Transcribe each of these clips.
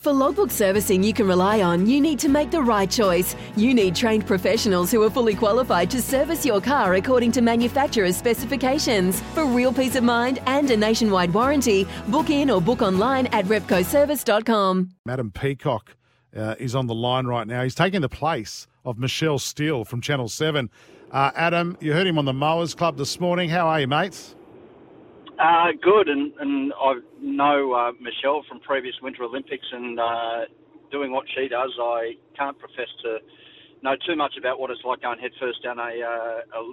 For logbook servicing you can rely on, you need to make the right choice. You need trained professionals who are fully qualified to service your car according to manufacturer's specifications. For real peace of mind and a nationwide warranty, book in or book online at repcoservice.com. Madam Peacock is on the line right now. He's taking the place of Michelle Steele from Channel 7. Adam, you heard him on the Mowers Club this morning. How are you, mate? Good, and I know Michelle from previous Winter Olympics, and doing what she does, I can't profess to know too much about what it's like going headfirst down a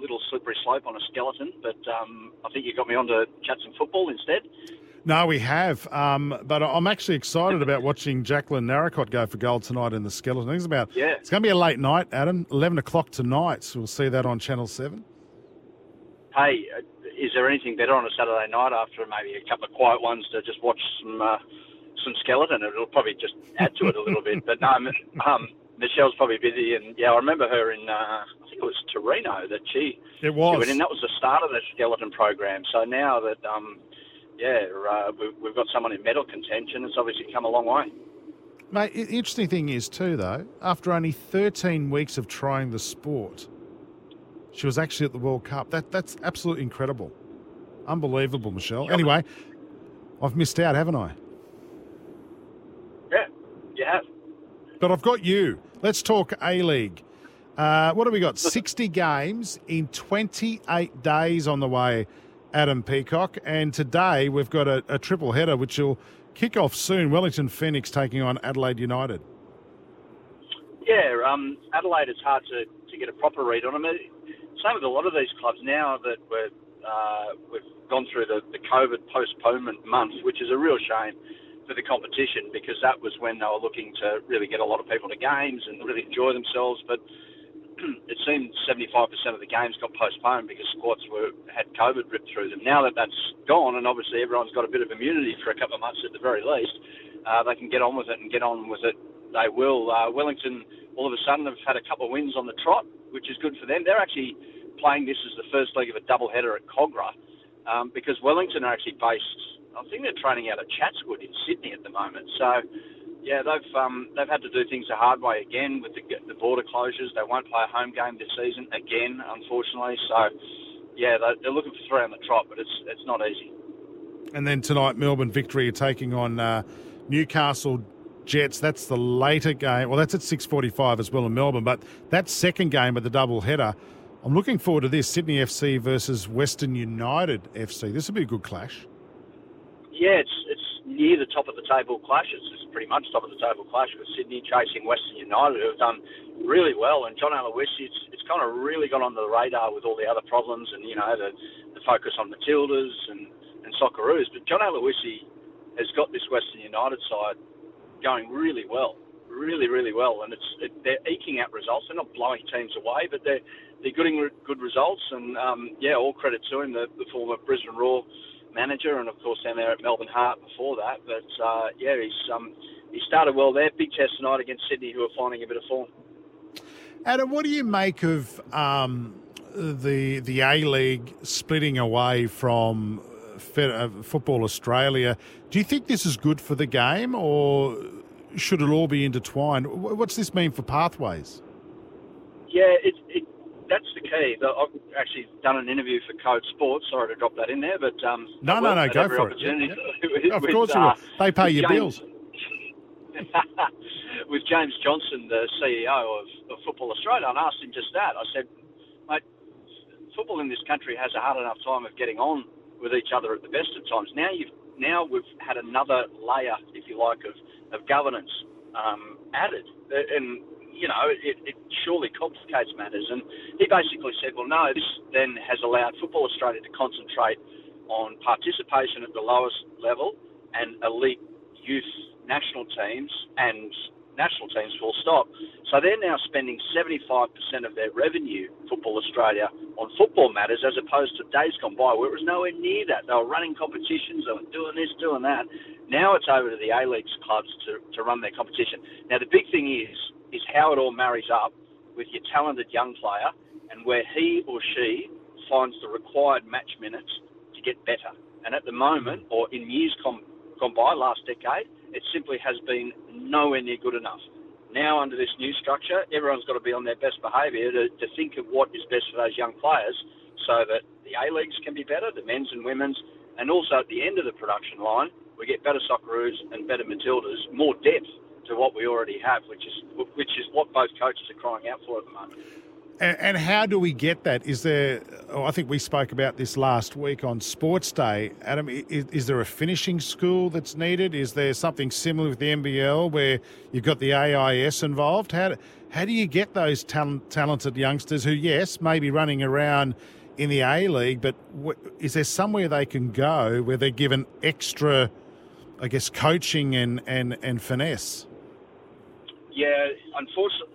little slippery slope on a skeleton, but I think you got me on to chat some football instead. No, we have, but I'm actually excited about watching Jacqueline Narricot go for gold tonight in the skeleton. It's about It's going to be a late night, Adam, 11 o'clock tonight, so we'll see that on Channel 7. Hey, is there anything better on a Saturday night after maybe a couple of quiet ones to just watch some skeleton? It'll probably just add to it a little bit. But no, Michelle's probably busy. And, yeah, I remember her in, I think it was Torino that she went in. That was the start of the skeleton program. So now that, we've got someone in medal contention, it's obviously come a long way. Mate, the interesting thing is too, though, after only 13 weeks of trying the sport, she was actually at the World Cup. That's absolutely incredible. Unbelievable, Michelle. Anyway, I've missed out, haven't I? Yeah, you have. But I've got you. Let's talk A-League. What have we got? 60 games in 28 days on the way, Adam Peacock. And today we've got a triple header, which will kick off soon. Wellington Phoenix taking on Adelaide United. Yeah, Adelaide is hard to get a proper read on them. Same with a lot of these clubs now that we've gone through the COVID postponement month, which is a real shame for the competition, because that was when they were looking to really get a lot of people to games and really enjoy themselves. But it seemed 75% of the games got postponed because squads had COVID ripped through them. Now that that's gone, and obviously everyone's got a bit of immunity for a couple of months at the very least, they can get on with it, and get on with it they will. Wellington, all of a sudden, have had a couple of wins on the trot, which is good for them. They're actually playing this as the first leg of a doubleheader at Kogarah, because Wellington are actually based, I think they're training out of Chatswood in Sydney at the moment. So, yeah, they've had to do things the hard way again with the border closures. They won't play a home game this season again, unfortunately. So, yeah, they're looking for three on the trot, but it's not easy. And then tonight, Melbourne Victory are taking on Newcastle Jets. That's the later game. Well, that's at 6:45 as well in Melbourne, but that second game of the double header, I'm looking forward to this. Sydney FC versus Western United FC. This would be a good clash. Yeah, it's near the top of the table clash. It's pretty much top of the table clash, with Sydney chasing Western United, who have done really well. And John Aloisi, it's kind of really got on the radar with all the other problems, and you know, the focus on Matildas and Socceroos. But John Aloisi has got this Western United side going really well, really, really well. And they're eking out results. They're not blowing teams away, but they're getting good results. And, all credit to him, the former Brisbane Roar manager, and, of course, down there at Melbourne Heart before that. But, he started well there. Big test tonight against Sydney, who are finding a bit of form. Adam, what do you make of the A-League splitting away from Football Australia? Do you think this is good for the game, or should it all be intertwined? What's this mean for pathways? Yeah, that's the key. I've actually done an interview for Code Sports. Sorry to drop that in there, but no, go for it. Of course you will. They pay your bills. With James Johnson, the CEO of Football Australia, and asked him just that. I said, mate, football in this country has a hard enough time of getting on with each other at the best of times. Now we've had another layer, if you like, of governance added, and you know it surely complicates matters. And he basically said, well, no, this then has allowed Football Australia to concentrate on participation at the lowest level and elite youth national teams and national teams full stop. So they're now spending 75% of their revenue, Football Australia, on football matters, as opposed to days gone by where it was nowhere near that. They were running competitions, they were doing this, doing that. Now it's over to the A-Leagues clubs to run their competition. Now the big thing is how it all marries up with your talented young player and where he or she finds the required match minutes to get better. And at the moment, or in years gone by, last decade, it simply has been nowhere near good enough. Now, under this new structure, everyone's got to be on their best behaviour to think of what is best for those young players so that the A-Leagues can be better, the men's and women's, and also at the end of the production line, we get better Socceroos and better Matildas, more depth to what we already have, which is what both coaches are crying out for at the moment. And how do we get that? Is there? Oh, I think we spoke about this last week on Sports Day. Adam, is there a finishing school that's needed? Is there something similar with the NBL where you've got the AIS involved? How do you get those talented youngsters who, yes, may be running around in the A-League, but is there somewhere they can go where they're given extra, I guess, coaching and finesse? Yeah, unfortunately.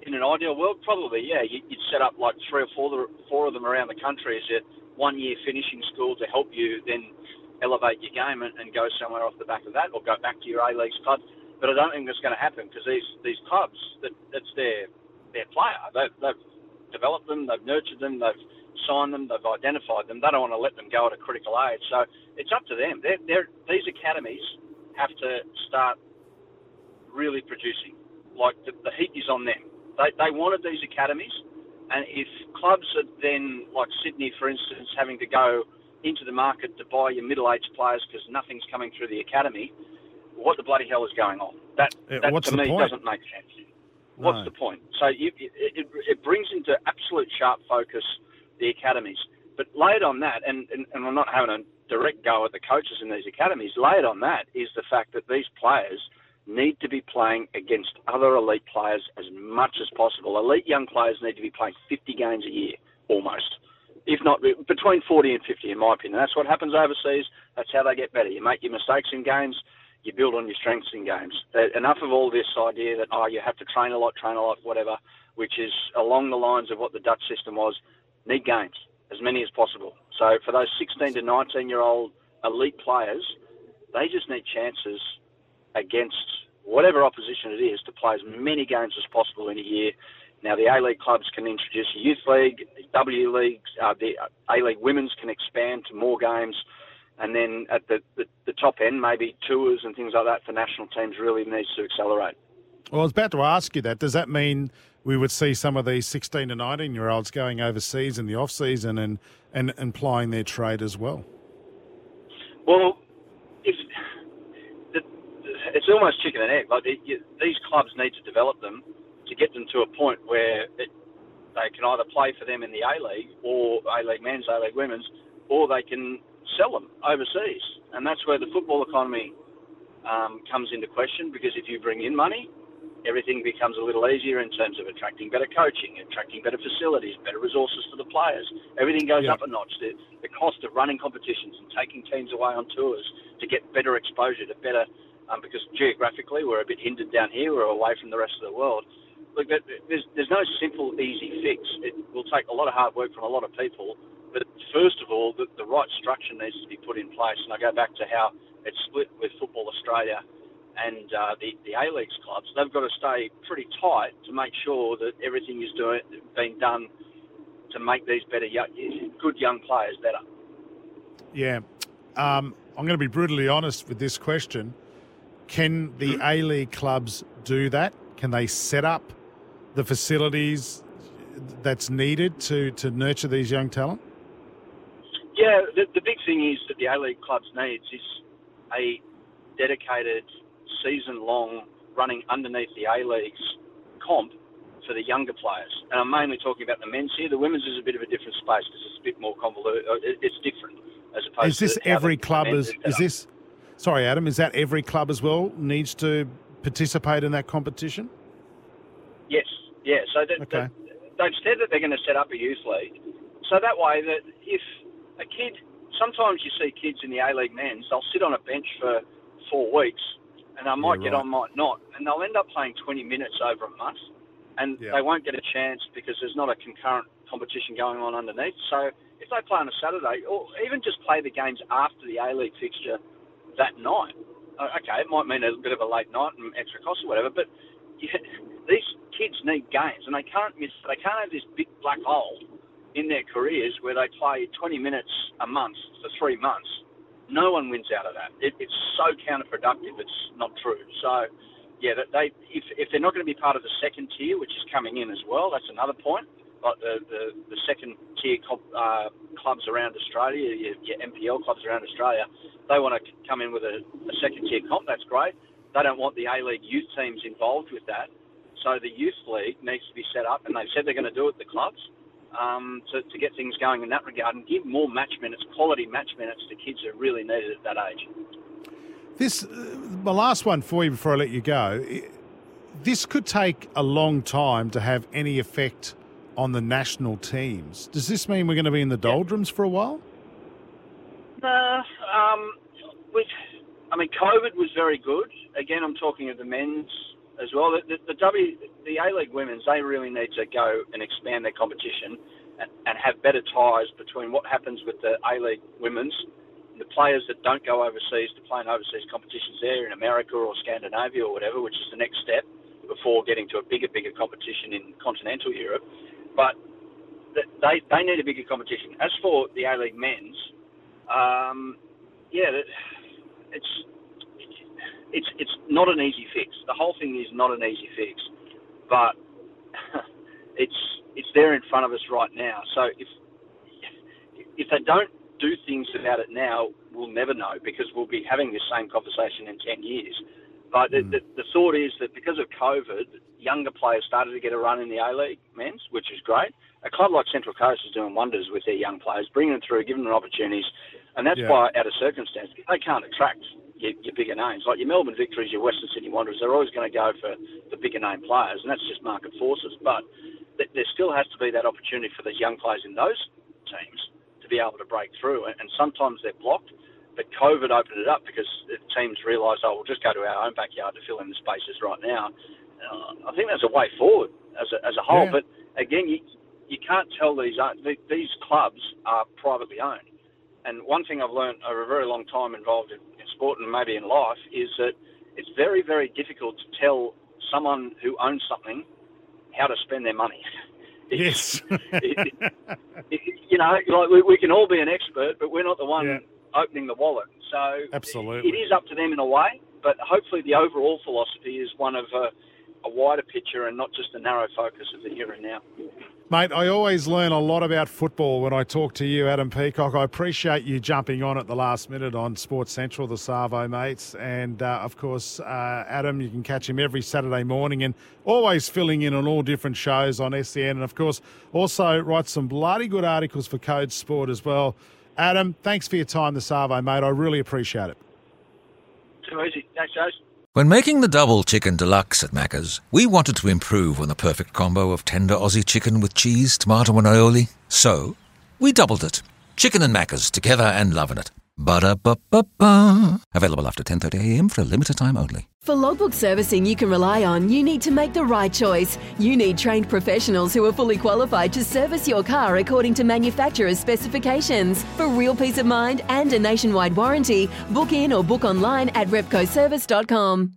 In an ideal world, probably, yeah. You'd set up like three or four of them around the country as a one-year finishing school to help you then elevate your game and go somewhere off the back of that, or go back to your A-Leagues club. But I don't think that's going to happen because these clubs, that's their player. They've developed them, they've nurtured them, they've signed them, they've identified them. They don't want to let them go at a critical age. So it's up to them. These academies have to start really producing. Like the heat is on them. They wanted these academies, and if clubs are then, like Sydney, for instance, having to go into the market to buy your middle-aged players because nothing's coming through the academy, what the bloody hell is going on? That to me doesn't make sense. No. What's the point? So it brings into absolute sharp focus the academies. But layered on that, and I'm not having a direct go at the coaches in these academies, layered on that is the fact that these players need to be playing against other elite players as much as possible. Elite young players need to be playing 50 games a year, almost. If not, between 40 and 50, in my opinion. That's what happens overseas. That's how they get better. You make your mistakes in games, you build on your strengths in games. Enough of all this idea that, you have to train a lot, whatever, which is along the lines of what the Dutch system was. Need games, as many as possible. So for those 16 to 19-year-old elite players, they just need chances against whatever opposition it is to play as many games as possible in a year. Now, the A-League clubs can introduce a youth league, W-Leagues, the A-League women's can expand to more games, and then at the top end, maybe tours and things like that for national teams really needs to accelerate. Well, I was about to ask you that. Does that mean we would see some of these 16 to 19-year-olds going overseas in the off-season and plying their trade as well? Well, it's almost chicken and egg. Like these clubs need to develop them to get them to a point where they can either play for them in the A-League, or A-League men's, A-League women's, or they can sell them overseas. And that's where the football economy comes into question, because if you bring in money, everything becomes a little easier in terms of attracting better coaching, attracting better facilities, better resources for the players. Everything goes up a notch. The cost of running competitions and taking teams away on tours to get better exposure to better... because geographically we're a bit hindered down here, we're away from the rest of the world. Look, there's no simple, easy fix. It will take a lot of hard work from a lot of people, but first of all, the right structure needs to be put in place, and I go back to how it's split with Football Australia and the A-Leagues clubs. They've got to stay pretty tight to make sure that everything is being done to make these good young players better. Yeah. I'm going to be brutally honest with this question. Can the A-League clubs do that? Can they set up the facilities that's needed to nurture these young talent? Yeah, the big thing is that the A-League clubs needs is a dedicated season-long running underneath the A-League's comp for the younger players. And I'm mainly talking about the men's here. The women's is a bit of a different space because it's a bit more convoluted. It's different as opposed to... Is this every club is this... Sorry, Adam, is that every club as well needs to participate in that competition? Yes, yeah. So they've said that they're going to set up a youth league. So that way that if a kid... Sometimes you see kids in the A-League men's, they'll sit on a bench for 4 weeks and I might get on, might not. And they'll end up playing 20 minutes over a month, and they won't get a chance because there's not a concurrent competition going on underneath. So if they play on a Saturday, or even just play the games after the A-League fixture that night, okay, it might mean a bit of a late night and extra cost or whatever, but these kids need games, and they can't have this big black hole in their careers where they play 20 minutes a month for 3 months. No one wins out of that. It's so counterproductive. It's not true. So, if they're not going to be part of the second tier, which is coming in as well, that's another point. Like the second tier clubs around Australia, your NBL clubs around Australia, they want to come in with a second tier comp. That's great. They don't want the A-League youth teams involved with that. So the youth league needs to be set up, and they've said they're going to do it, the clubs, to get things going in that regard and give more match minutes, quality match minutes to kids who really need it at that age. My last one for you before I let you go. This could take a long time to have any effect on the national teams. Does this mean we're going to be in the doldrums for a while? COVID was very good. Again, I'm talking of the men's as well. The A-League women's, they really need to go and expand their competition and have better ties between what happens with the A-League women's, the players that don't go overseas to play in overseas competitions there in America or Scandinavia or whatever, which is the next step before getting to a bigger competition in continental Europe. But they need a bigger competition. As for the A-League men's, it's not an easy fix. The whole thing is not an easy fix, but it's there in front of us right now. So if they don't do things about it now, we'll never know, because we'll be having this same conversation in 10 years. But the thought is that because of COVID, younger players started to get a run in the A-League men's, which is great. A club like Central Coast is doing wonders with their young players, bringing them through, giving them opportunities. And that's why, out of circumstance, they can't attract your bigger names. Like your Melbourne Victories, your Western Sydney Wanderers, they're always going to go for the bigger name players, and that's just market forces. But there still has to be that opportunity for those young players in those teams to be able to break through. And sometimes they're blocked. But COVID opened it up because the teams realised, we'll just go to our own backyard to fill in the spaces right now. I think that's a way forward as a whole. Yeah. But again, you can't tell these clubs are privately owned. And one thing I've learned over a very long time involved in sport and maybe in life is that it's very, very difficult to tell someone who owns something how to spend their money. Yes. We can all be an expert, but we're not the one... Yeah. Opening the wallet. So absolutely, it is up to them in a way, but hopefully the overall philosophy is one of a wider picture and not just the narrow focus of the here and now. Mate, I always learn a lot about football when I talk to you, Adam Peacock. I appreciate you jumping on at the last minute on Sports Central, the Savo mates. And, of course, Adam, you can catch him every Saturday morning and always filling in on all different shows on SCN. And, of course, also writes some bloody good articles for Code Sport as well. Adam, thanks for your time this Arvo, mate. I really appreciate it. Too easy. Thanks, guys. When making the double chicken deluxe at Macca's, we wanted to improve on the perfect combo of tender Aussie chicken with cheese, tomato and aioli. So, we doubled it. Chicken and Macca's, together and loving it. Ba-da-ba-ba-ba. Available after 10:30am for a limited time only. For logbook servicing you can rely on, you need to make the right choice. You need trained professionals who are fully qualified to service your car according to manufacturer's specifications. For real peace of mind and a nationwide warranty, book in or book online at repcoservice.com.